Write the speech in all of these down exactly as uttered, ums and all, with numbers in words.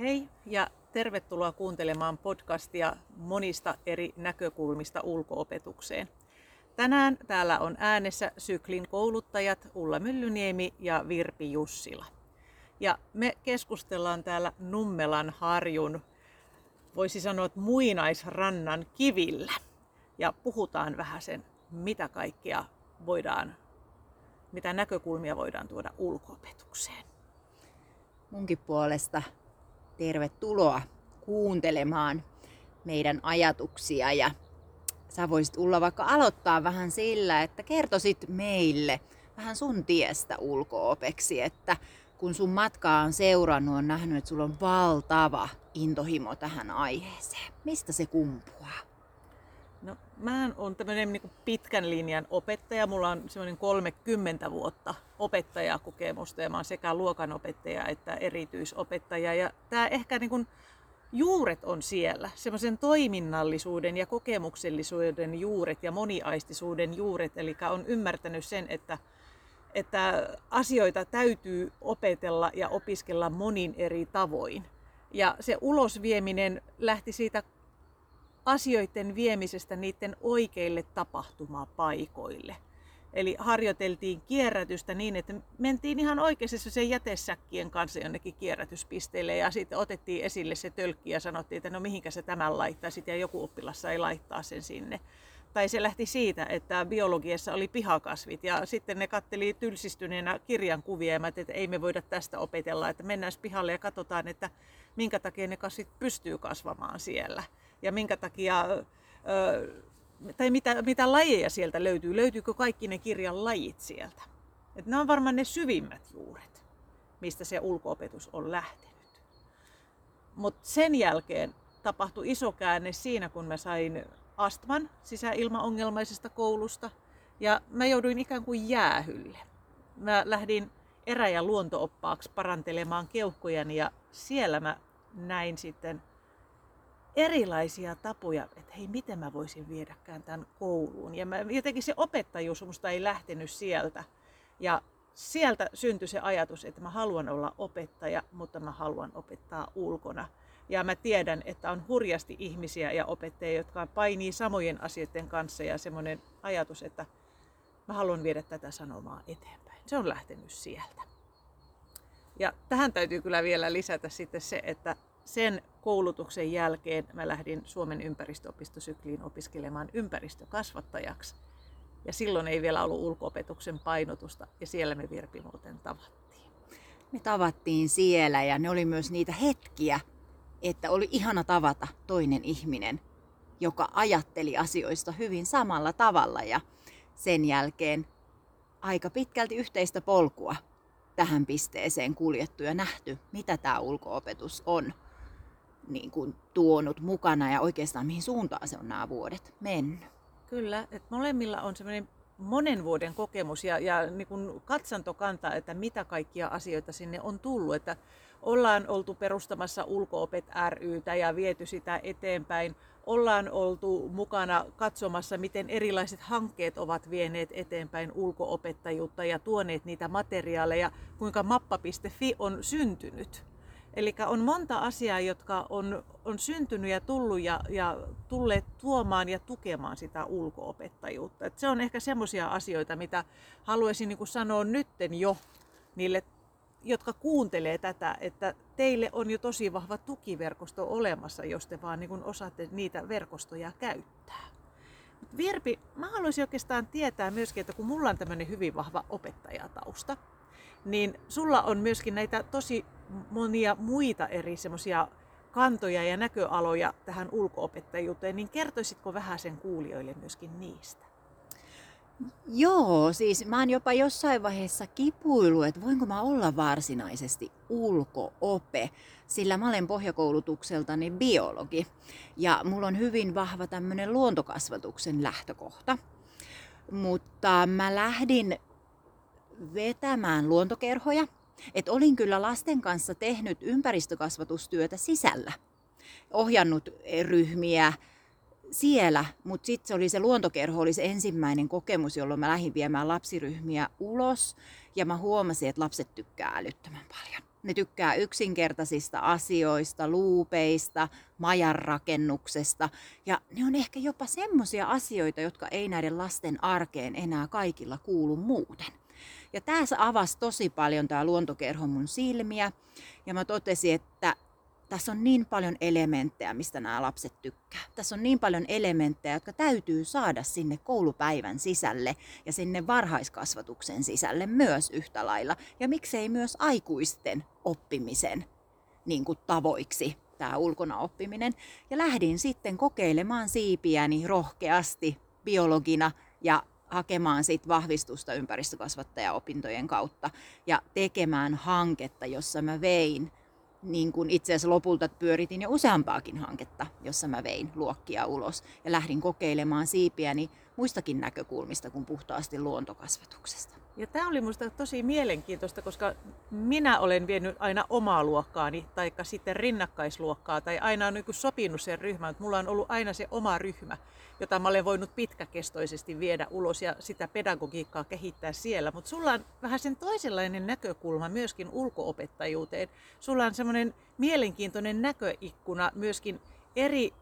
Hei ja tervetuloa kuuntelemaan podcastia monista eri näkökulmista ulko-opetukseen. Tänään täällä on äänessä Syklin kouluttajat Ulla Myllyniemi ja Virpi Jussila. Ja me keskustellaan täällä Nummelan harjun, voisi sanoa, että muinaisrannan kivillä. Ja puhutaan vähän sen, mitä kaikkea voidaan, mitä näkökulmia voidaan tuoda ulko-opetukseen. Munkin puolesta tervetuloa kuuntelemaan meidän ajatuksia, ja sä voisit, Ulla, vaikka aloittaa vähän sillä, että kertoisit meille vähän sun tiestä ulko-opeksi, että kun sun matkaa on seurannut, on nähnyt, että sulla on valtava intohimo tähän aiheeseen. Mistä se kumpuaa? No, mä oon tämmönen niin kuin pitkän linjan opettaja. Mulla on semmoinen kolmekymmentä vuotta opettajakokemusta ja mä oon sekä luokanopettaja että erityisopettaja. Ja tää ehkä niin kuin juuret on siellä, semmoisen toiminnallisuuden ja kokemuksellisuuden juuret ja moniaistisuuden juuret. Eli on ymmärtänyt sen, että, että asioita täytyy opetella ja opiskella monin eri tavoin. Ja se ulosvieminen lähti siitä asioiden viemisestä niiden oikeille tapahtumapaikoille. Eli harjoiteltiin kierrätystä niin, että mentiin ihan oikeasti sen jätesäkkien kanssa jonnekin kierrätyspisteelle ja sitten otettiin esille se tölkki ja sanottiin, että no mihinkä sä tämän laittaisit, ja joku oppilas sai laittaa sen sinne. Tai se lähti siitä, että biologiassa oli pihakasvit ja sitten ne katteli tylsistyneenä kirjan kuvia ja mä tein, että ei me voida tästä opetella, että mennään pihalle ja katsotaan, että minkä takia ne kasvit pystyy kasvamaan siellä. Ja minkä takia, tai mitä, mitä lajeja sieltä löytyy, löytyykö kaikki ne kirjan lajit sieltä. Et nämä on varmaan ne syvimmät juuret, mistä se ulko-opetus on lähtenyt. Mutta sen jälkeen tapahtui iso käänne siinä, kun mä sain astman sisäilmaongelmaisesta koulusta ja mä jouduin ikään kuin jäähylle. Mä lähdin erä- ja luontooppaaksi parantelemaan keuhkojani ja siellä mä näin sitten erilaisia tapoja, että hei, miten mä voisin viedäkään tämän kouluun. Ja mä, jotenkin se opettajuus musta ei lähtenyt sieltä. Ja sieltä syntyi se ajatus, että mä haluan olla opettaja, mutta mä haluan opettaa ulkona. Ja mä tiedän, että on hurjasti ihmisiä ja opettajia, jotka painii samojen asioiden kanssa. Ja semmoinen ajatus, että mä haluan viedä tätä sanomaa eteenpäin. Se on lähtenyt sieltä. Ja tähän täytyy kyllä vielä lisätä sitten se, että sen koulutuksen jälkeen mä lähdin Suomen ympäristöopistosykliin opiskelemaan ympäristökasvattajaksi. Ja silloin ei vielä ollut ulko-opetuksen painotusta ja siellä me Virpi muuten tavattiin. Me tavattiin siellä ja ne oli myös niitä hetkiä, että oli ihana tavata toinen ihminen, joka ajatteli asioista hyvin samalla tavalla, ja sen jälkeen aika pitkälti yhteistä polkua tähän pisteeseen kuljettu ja nähty, mitä tämä ulko-opetus on niin kuin tuonut mukana ja oikeastaan mihin suuntaan se on nämä vuodet mennyt. Kyllä, että molemmilla on semmoinen monen vuoden kokemus ja, ja niin kuin katsantokanta, että mitä kaikkia asioita sinne on tullut. Että ollaan oltu perustamassa Ulko-opet ry:tä ja viety sitä eteenpäin. Ollaan oltu mukana katsomassa, miten erilaiset hankkeet ovat vieneet eteenpäin ulko-opettajuutta ja tuoneet niitä materiaaleja, kuinka mappa piste fi on syntynyt. Eli on monta asiaa, jotka on, on syntynyt ja tullut ja, ja tulleet tuomaan ja tukemaan sitä ulko-opettajuutta. Et se on ehkä semmoisia asioita, mitä haluaisin niin kuin sanoa nytten jo niille, jotka kuuntelee tätä, että teille on jo tosi vahva tukiverkosto olemassa, jos te vaan niin kuin osaatte niitä verkostoja käyttää. Mut Virpi, mä haluaisin oikeastaan tietää myöskin, että kun mulla on tämmöinen hyvin vahva opettajatausta, niin sulla on myöskin näitä tosi monia muita eri semmoisia kantoja ja näköaloja tähän ulko-opettajuuteen, niin kertoisitko vähän sen kuulijoille myöskin niistä? Joo, siis mä oon jopa jossain vaiheessa kipuillut, että voinko mä olla varsinaisesti ulko-ope, sillä mä olen pohjakoulutukseltani biologi ja mulla on hyvin vahva tämmöinen luontokasvatuksen lähtökohta, mutta mä lähdin vetämään luontokerhoja. Et olin kyllä lasten kanssa tehnyt ympäristökasvatustyötä sisällä, ohjannut ryhmiä siellä, mutta sitten se oli se luontokerho, oli se ensimmäinen kokemus, jolloin mä lähdin viemään lapsiryhmiä ulos ja mä huomasin, että lapset tykkää älyttömän paljon. Ne tykkää yksinkertaisista asioista, luupeista, majanrakennuksesta. Ja ne on ehkä jopa semmoisia asioita, jotka ei näiden lasten arkeen enää kaikilla kuulu muuten. Ja tämä avasi tosi paljon tämä luontokerho mun silmiä. Ja mä totesin, että tässä on niin paljon elementtejä, mistä nämä lapset tykkää. Tässä on niin paljon elementtejä, jotka täytyy saada sinne koulupäivän sisälle ja sinne varhaiskasvatuksen sisälle myös yhtä lailla. Ja miksei myös aikuisten oppimisen niin kuin tavoiksi tämä ulkona oppiminen. Ja lähdin sitten kokeilemaan siipiäni rohkeasti biologina ja hakemaan sit vahvistusta ympäristökasvattajaopintojen kautta ja tekemään hanketta, jossa mä vein. Niin kuin itse asiassa lopulta pyöritin jo useampaakin hanketta, jossa mä vein luokkia ulos ja lähdin kokeilemaan siipiäni muistakin näkökulmista kuin puhtaasti luontokasvatuksesta. Ja tämä oli minusta tosi mielenkiintoista, koska minä olen vienyt aina omaa luokkaani tai sitten rinnakkaisluokkaa tai aina on sopinut sen ryhmän, mutta mulla on ollut aina se oma ryhmä, jota mä olen voinut pitkäkestoisesti viedä ulos ja sitä pedagogiikkaa kehittää siellä. Mutta sulla on vähän sen toisenlainen näkökulma myöskin ulkoopettajuuteen. Sulla on semmoinen mielenkiintoinen näköikkuna myöskin eri,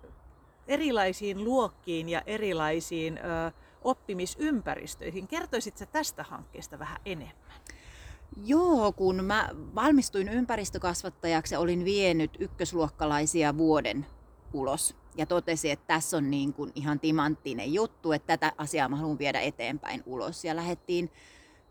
erilaisiin luokkiin ja erilaisiin Öö, oppimisympäristöihin. Kertoisitko tästä hankkeesta vähän enemmän? Joo, kun mä valmistuin ympäristökasvattajaksi, olin vienyt ykkösluokkalaisia vuoden ulos ja totesin, että tässä on niin kuin ihan timanttinen juttu, että tätä asiaa mä haluan viedä eteenpäin ulos. Ja lähdettiin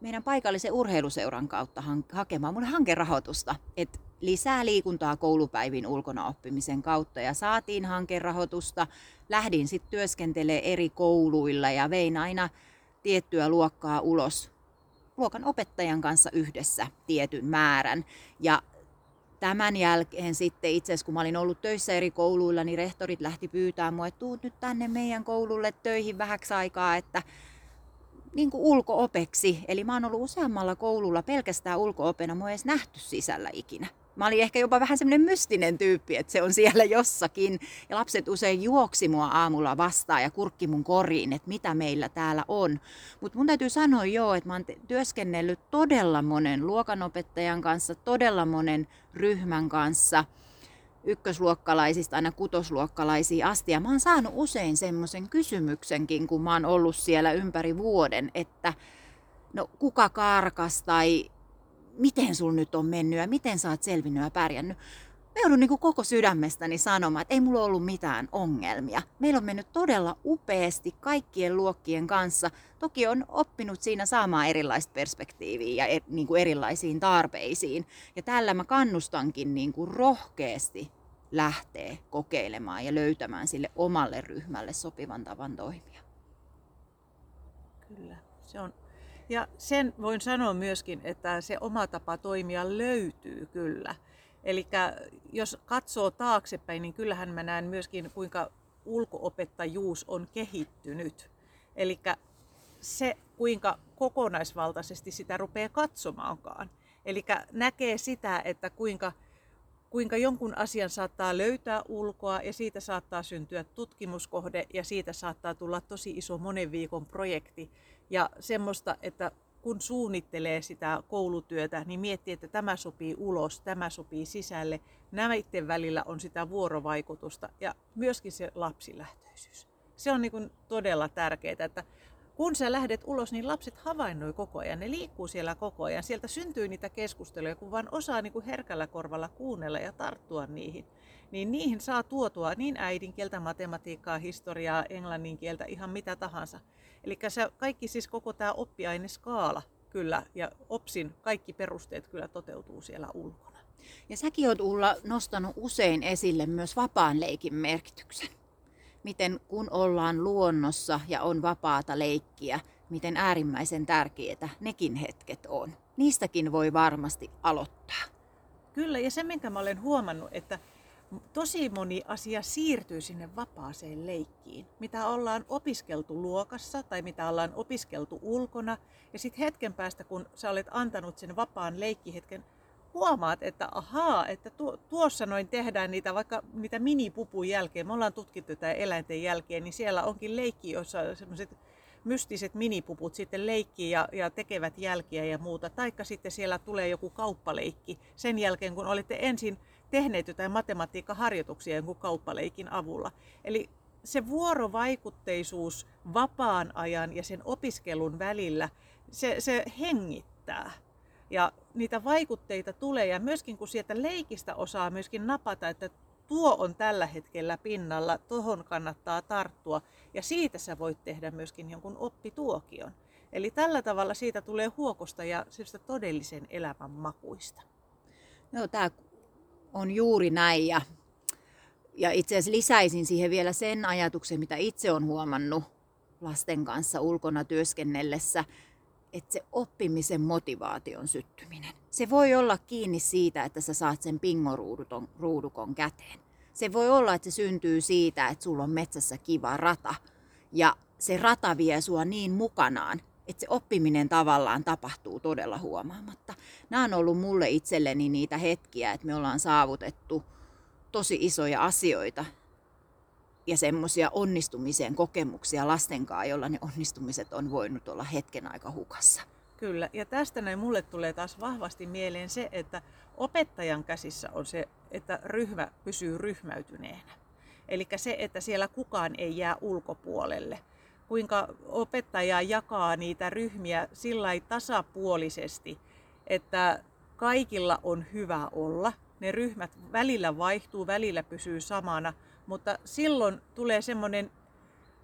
meidän paikallisen urheiluseuran kautta hakemaan mulle hankerahoitusta, että lisää liikuntaa koulupäivin ulkona oppimisen kautta ja saatiin hankerahoitusta. Lähdin sitten työskentelemään eri kouluilla ja vein aina tiettyä luokkaa ulos luokan opettajan kanssa yhdessä tietyn määrän. Ja tämän jälkeen sitten itse asiassa, kun mä olin ollut töissä eri kouluilla, niin rehtorit lähti pyytämään mua, että tuu nyt tänne meidän koululle töihin vähäksi aikaa, että niin kuin ulko-opeksi. Eli mä oon ollut useammalla koululla pelkästään ulko-opena, mä oon edes nähty sisällä ikinä. Mä olin ehkä jopa vähän semmoinen mystinen tyyppi, että se on siellä jossakin. Ja lapset usein juoksi mua aamulla vastaan ja kurkki mun koriin, että mitä meillä täällä on. Mutta mun täytyy sanoa joo, että mä oon työskennellyt todella monen luokanopettajan kanssa, todella monen ryhmän kanssa, ykkösluokkalaisista aina kutosluokkalaisiin asti. Ja mä oon saanut usein semmoisen kysymyksenkin, kun mä oon ollut siellä ympäri vuoden, että no kuka karkas tai miten sul nyt on mennyt ja miten sä oot selvinnyt ja pärjännyt. Mä joudun niin kuin koko sydämestäni sanomaan, että ei mulla ollut mitään ongelmia. Meillä on mennyt todella upeasti kaikkien luokkien kanssa. Toki on oppinut siinä saamaan erilaista perspektiiviä ja niin kuin erilaisiin tarpeisiin. Ja tällä mä kannustankin niin kuin rohkeasti lähteä kokeilemaan ja löytämään sille omalle ryhmälle sopivan tavan toimia. Kyllä, se on. Ja sen voin sanoa myöskin, että se oma tapa toimia löytyy kyllä. Eli jos katsoo taaksepäin, niin kyllähän mä näen myöskin, kuinka ulkoopettajuus on kehittynyt. Eli se, kuinka kokonaisvaltaisesti sitä rupeaa katsomaankaan. Eli näkee sitä, että kuinka, kuinka jonkun asian saattaa löytää ulkoa ja siitä saattaa syntyä tutkimuskohde ja siitä saattaa tulla tosi iso monen viikon projekti. Ja semmoista, että kun suunnittelee sitä koulutyötä, niin miettii, että tämä sopii ulos, tämä sopii sisälle. Näiden välillä on sitä vuorovaikutusta ja myöskin se lapsilähtöisyys. Se on niin kuin todella tärkeää, että kun sä lähdet ulos, niin lapset havainnoi koko ajan, ne liikkuu siellä koko ajan. Sieltä syntyy niitä keskusteluja, kun vaan osaa niin kuin herkällä korvalla kuunnella ja tarttua niihin. Niin niihin saa tuotua niin äidinkieltä, matematiikkaa, historiaa, englanninkieltä, ihan mitä tahansa. Eli kaikki siis koko tämä oppiaineskaala kyllä ja OPSin kaikki perusteet kyllä toteutuu siellä ulkona. Ja säkin oot Ulla nostanut usein esille myös vapaan leikin merkityksen. Miten kun ollaan luonnossa ja on vapaata leikkiä, miten äärimmäisen tärkeitä nekin hetket on. Niistäkin voi varmasti aloittaa. Kyllä ja se minkä mä olen huomannut, että tosi moni asia siirtyy sinne vapaaseen leikkiin, mitä ollaan opiskeltu luokassa tai mitä ollaan opiskeltu ulkona. Ja sitten hetken päästä, kun sä olet antanut sen vapaan leikkihetken, huomaat, että ahaa, että tuossa noin tehdään niitä vaikka niitä minipupun jälkeen. Me ollaan tutkittu tätä eläinten jälkeen, niin siellä onkin leikki, jossa sellaiset mystiset minipuput sitten leikkii ja, ja tekevät jälkiä ja muuta. Taikka sitten siellä tulee joku kauppaleikki sen jälkeen, kun olette ensin tehneet jotain matematiikkaharjoituksia jonkun kauppaleikin avulla. Eli se vuorovaikutteisuus vapaan ajan ja sen opiskelun välillä, se, se hengittää. Ja niitä vaikutteita tulee ja myöskin kun sieltä leikistä osaa myöskin napata, että tuo on tällä hetkellä pinnalla, tohon kannattaa tarttua ja siitä sä voit tehdä myöskin jonkun oppituokion. Eli tällä tavalla siitä tulee huokosta ja sellaista todellisen elämän makuista. No, tää on juuri näin ja, ja itse asiassa lisäisin siihen vielä sen ajatuksen, mitä itse olen huomannut lasten kanssa ulkona työskennellessä, että se oppimisen motivaation syttyminen. Se voi olla kiinni siitä, että sä saat sen pingoruudukon käteen. Se voi olla, että se syntyy siitä, että sulla on metsässä kiva rata. Ja se rata vie sua niin mukanaan, että se oppiminen tavallaan tapahtuu todella huomaamatta. Nämä on ollut mulle itselleni niitä hetkiä, että me ollaan saavutettu tosi isoja asioita ja semmoisia onnistumisen kokemuksia lasten kanssa, joilla ne onnistumiset on voinut olla hetken aika hukassa. Kyllä, ja tästä näin mulle tulee taas vahvasti mieleen se, että opettajan käsissä on se, että ryhmä pysyy ryhmäytyneenä. Eli se, että siellä kukaan ei jää ulkopuolelle. Kuinka opettaja jakaa niitä ryhmiä sillä tasapuolisesti, että kaikilla on hyvä olla. Ne ryhmät välillä vaihtuu, välillä pysyy samana, mutta silloin tulee semmoinen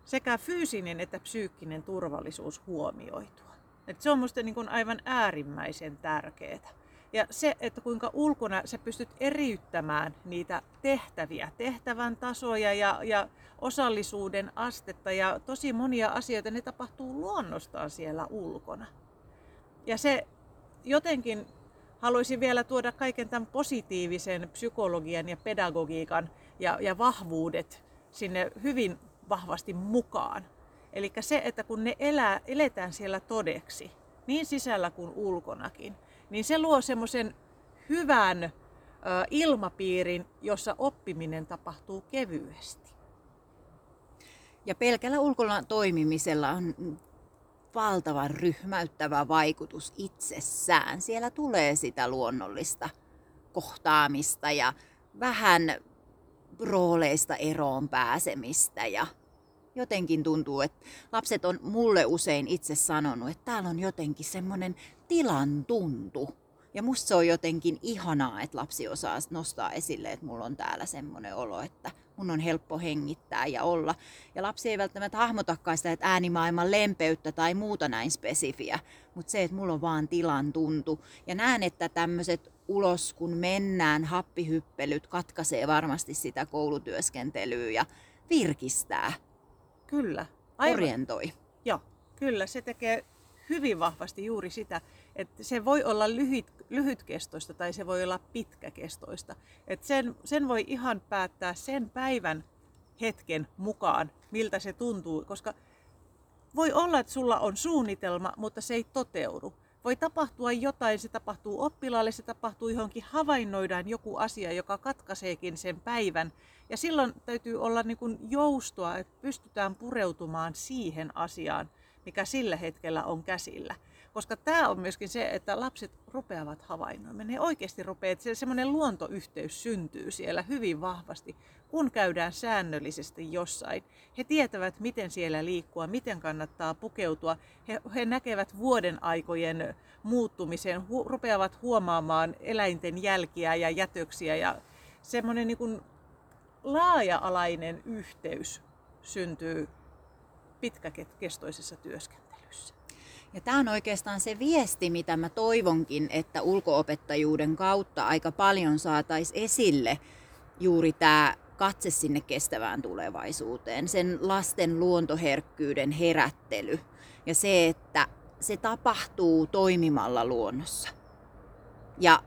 sekä fyysinen että psyykkinen turvallisuus huomioitua. Et se on musta niin kuin aivan äärimmäisen tärkeää. Ja se, että kuinka ulkona sä pystyt eriyttämään niitä tehtäviä, tehtävän tasoja ja, ja osallisuuden astetta ja tosi monia asioita, ne tapahtuu luonnostaan siellä ulkona. Ja se jotenkin haluaisin vielä tuoda kaiken tämän positiivisen psykologian ja pedagogiikan ja, ja vahvuudet sinne hyvin vahvasti mukaan. Eli se, että kun ne elää, eletään siellä todeksi, niin sisällä kuin ulkonakin, niin se luo semmoisen hyvän ö, ilmapiirin, jossa oppiminen tapahtuu kevyesti. Ja pelkällä ulkona toimimisella on valtavan ryhmäyttävä vaikutus itsessään. Siellä tulee sitä luonnollista kohtaamista ja vähän rooleista eroon pääsemistä ja jotenkin tuntuu, että lapset on mulle usein itse sanonut, että täällä on jotenkin semmoinen tilan tuntu. Ja musta se on jotenkin ihanaa, että lapsi osaa nostaa esille, että mulla on täällä semmoinen olo, että mun on helppo hengittää ja olla. Ja lapsi ei välttämättä hahmotakaan sitä, että äänimaailman lempeyttä tai muuta näin spesifiä, mutta se, että mulla on vaan tilan tuntu. Ja näen, että tämmöiset ulos kun mennään happihyppelyt katkaisee varmasti sitä koulutyöskentelyä ja virkistää. Kyllä. Aivan. Orientoi. Joo, kyllä. Se tekee hyvin vahvasti juuri sitä, että se voi olla lyhyt, lyhytkestoista tai se voi olla pitkäkestoista. Että sen, sen voi ihan päättää sen päivän hetken mukaan, miltä se tuntuu, koska voi olla, että sulla on suunnitelma, mutta se ei toteudu. Voi tapahtua jotain, se tapahtuu oppilaalle, se tapahtuu johonkin, havainnoidaan joku asia, joka katkaiseekin sen päivän. Ja silloin täytyy olla niin kuin joustoa, että pystytään pureutumaan siihen asiaan, mikä sillä hetkellä on käsillä. Koska tämä on myöskin se, että lapset rupeavat havainnoimaan. Ne oikeasti rupeaa, että semmoinen luontoyhteys syntyy siellä hyvin vahvasti, kun käydään säännöllisesti jossain. He tietävät, miten siellä liikkua, miten kannattaa pukeutua. He, he näkevät vuoden aikojen muuttumisen, hu, rupeavat huomaamaan eläinten jälkiä ja jätöksiä. Ja semmoinen niin kuin laaja-alainen yhteys syntyy pitkäkestoisessa työskentelyssä. Ja tämä on oikeastaan se viesti, mitä mä toivonkin, että ulko-opettajuuden kautta aika paljon saataisiin esille juuri tämä katse sinne kestävään tulevaisuuteen, sen lasten luontoherkkyyden herättely ja se, että se tapahtuu toimimalla luonnossa. Ja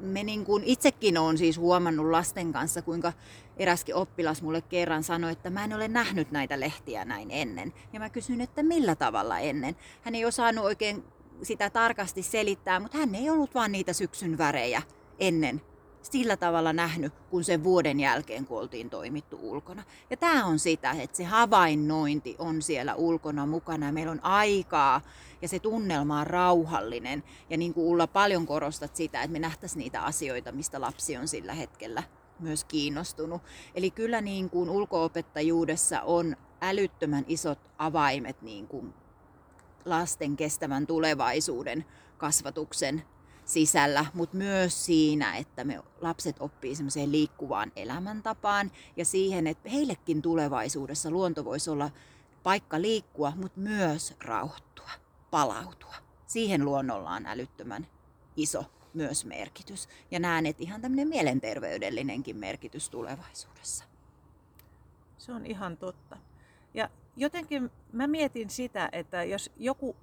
me niin kuin itsekin olen siis huomannut lasten kanssa, kuinka eräskin oppilas mulle kerran sanoi, että mä en ole nähnyt näitä lehtiä näin ennen. Ja mä kysyin, että millä tavalla ennen. Hän ei osannut oikein sitä tarkasti selittää, mutta hän ei ollut vaan niitä syksyn värejä ennen sillä tavalla nähnyt kuin sen vuoden jälkeen, kun oltiin toimittu ulkona. Ja tämä on sitä, että se havainnointi on siellä ulkona mukana. Meillä on aikaa ja se tunnelma on rauhallinen. Ja niin kuin Ulla paljon korostat sitä, että me nähtäisiin niitä asioita, mistä lapsi on sillä hetkellä myös kiinnostunut. Eli kyllä niin kuin ulko-opettajuudessa on älyttömän isot avaimet niin kuin lasten kestävän tulevaisuuden kasvatuksen sisällä, mutta myös siinä, että me lapset oppii semmoiseen liikkuvaan elämäntapaan ja siihen, että heillekin tulevaisuudessa luonto voisi olla paikka liikkua, mutta myös rauhoittua, palautua. Siihen luonnolla on älyttömän iso myös merkitys. Ja näen, että ihan tämmöinen mielenterveydellinenkin merkitys tulevaisuudessa. Se on ihan totta. Ja jotenkin mä mietin sitä, että jos joku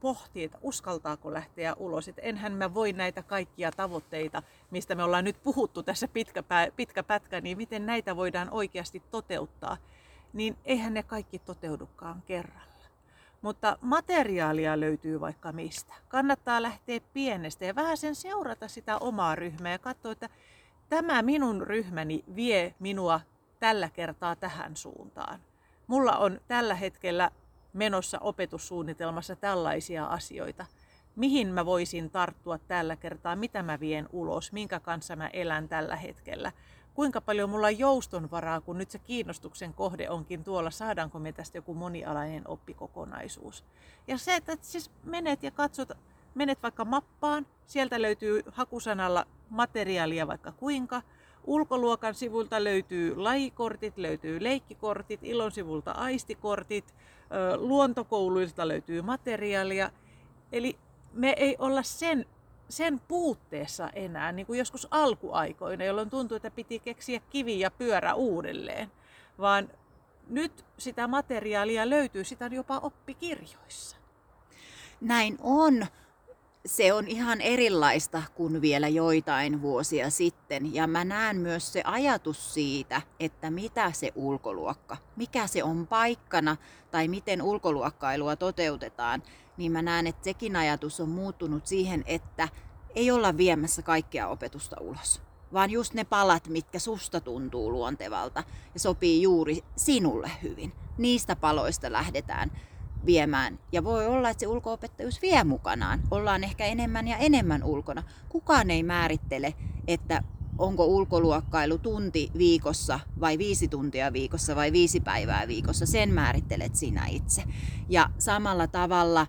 pohtii, että uskaltaako lähteä ulos, että enhän mä voi näitä kaikkia tavoitteita, mistä me ollaan nyt puhuttu tässä pitkä, pitkä pätkä, niin miten näitä voidaan oikeasti toteuttaa, niin eihän ne kaikki toteudukaan kerralla. Mutta materiaalia löytyy vaikka mistä. Kannattaa lähteä pienestä ja vähän sen seurata sitä omaa ryhmää ja katsoa, että tämä minun ryhmäni vie minua tällä kertaa tähän suuntaan. Mulla on tällä hetkellä menossa opetussuunnitelmassa tällaisia asioita. Mihin mä voisin tarttua tällä kertaa, mitä mä vien ulos, minkä kanssa mä elän tällä hetkellä. Kuinka paljon mulla on joustonvaraa, kun nyt se kiinnostuksen kohde onkin tuolla, saadaanko me tästä joku monialainen oppikokonaisuus. Ja se, että siis menet ja katsot, menet vaikka mappaan, sieltä löytyy hakusanalla materiaalia vaikka kuinka. Ulkoluokan sivulta löytyy lajikortit, löytyy leikkikortit, ilon sivulta aistikortit, luontokouluilta löytyy materiaalia. Eli me ei olla sen, sen puutteessa enää, niin kuin joskus alkuaikoina, jolloin tuntui, että piti keksiä kivi ja pyörä uudelleen. Vaan nyt sitä materiaalia löytyy, sitä on jopa oppikirjoissa. Näin on. Se on ihan erilaista kuin vielä joitain vuosia sitten. Ja mä näen myös se ajatus siitä, että mitä se ulkoluokka, mikä se on paikkana tai miten ulkoluokkailua toteutetaan, niin mä näen, että sekin ajatus on muuttunut siihen, että ei olla viemässä kaikkea opetusta ulos, vaan just ne palat, mitkä susta tuntuu luontevalta ja sopii juuri sinulle hyvin. Niistä paloista lähdetään viemään. Ja voi olla, että se ulko-opettajuus vie mukanaan. Ollaan ehkä enemmän ja enemmän ulkona. Kukaan ei määrittele, että onko ulkoluokkailu tunti viikossa vai viisi tuntia viikossa vai viisi päivää viikossa. Sen määrittelet sinä itse. Ja samalla tavalla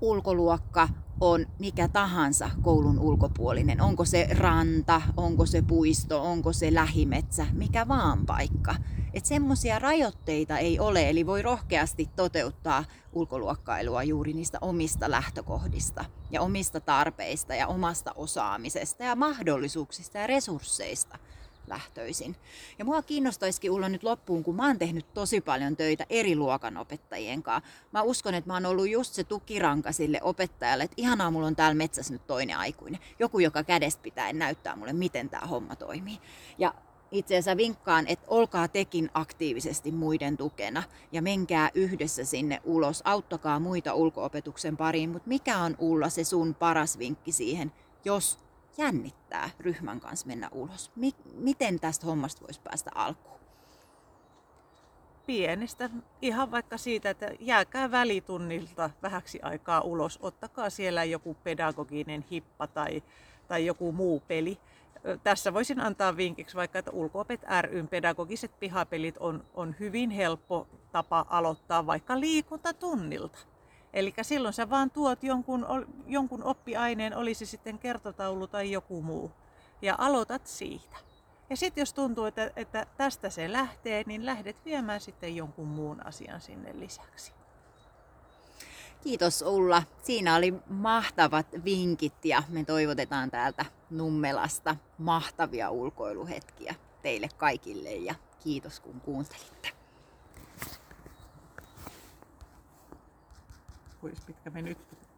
ulkoluokka on mikä tahansa koulun ulkopuolinen. Onko se ranta, onko se puisto, onko se lähimetsä, mikä vaan paikka. Että semmoisia rajoitteita ei ole, eli voi rohkeasti toteuttaa ulkoluokkailua juuri niistä omista lähtökohdista ja omista tarpeista ja omasta osaamisesta ja mahdollisuuksista ja resursseista lähtöisin. Ja mua kiinnostaisikin Ulla nyt loppuun, kun mä oon tehnyt tosi paljon töitä eri luokanopettajien kanssa. Mä uskon, että mä oon ollut just se tukiranka sille opettajalle, että ihanaa, mulla on täällä metsässä nyt toinen aikuinen. Joku, joka kädestä pitäen näyttää mulle, miten tää homma toimii. Ja itse asiassa vinkkaan, että olkaa tekin aktiivisesti muiden tukena ja menkää yhdessä sinne ulos. Auttakaa muita ulko-opetuksen pariin, mutta mikä on Ulla se sun paras vinkki siihen, jos jännittää ryhmän kanssa mennä ulos? Miten tästä hommasta voisi päästä alkuun? Pienestä, ihan vaikka siitä, että jääkää välitunnilta vähäksi aikaa ulos. Ottakaa siellä joku pedagoginen hippa tai, tai joku muu peli. Tässä voisin antaa vinkiksi vaikka, että Ulko-opet ry:n pedagogiset pihapelit on, on hyvin helppo tapa aloittaa vaikka liikuntatunnilta. Eli silloin sä vaan tuot jonkun, jonkun oppiaineen, olisi sitten kertotaulu tai joku muu, ja aloitat siitä. Ja sitten jos tuntuu, että, että tästä se lähtee, niin lähdet viemään sitten jonkun muun asian sinne lisäksi. Kiitos Ulla. Siinä oli mahtavat vinkit ja me toivotetaan täältä Nummelasta mahtavia ulkoiluhetkiä teille kaikille ja kiitos kun kuuntelitte. Kuinka pitkä me nyt?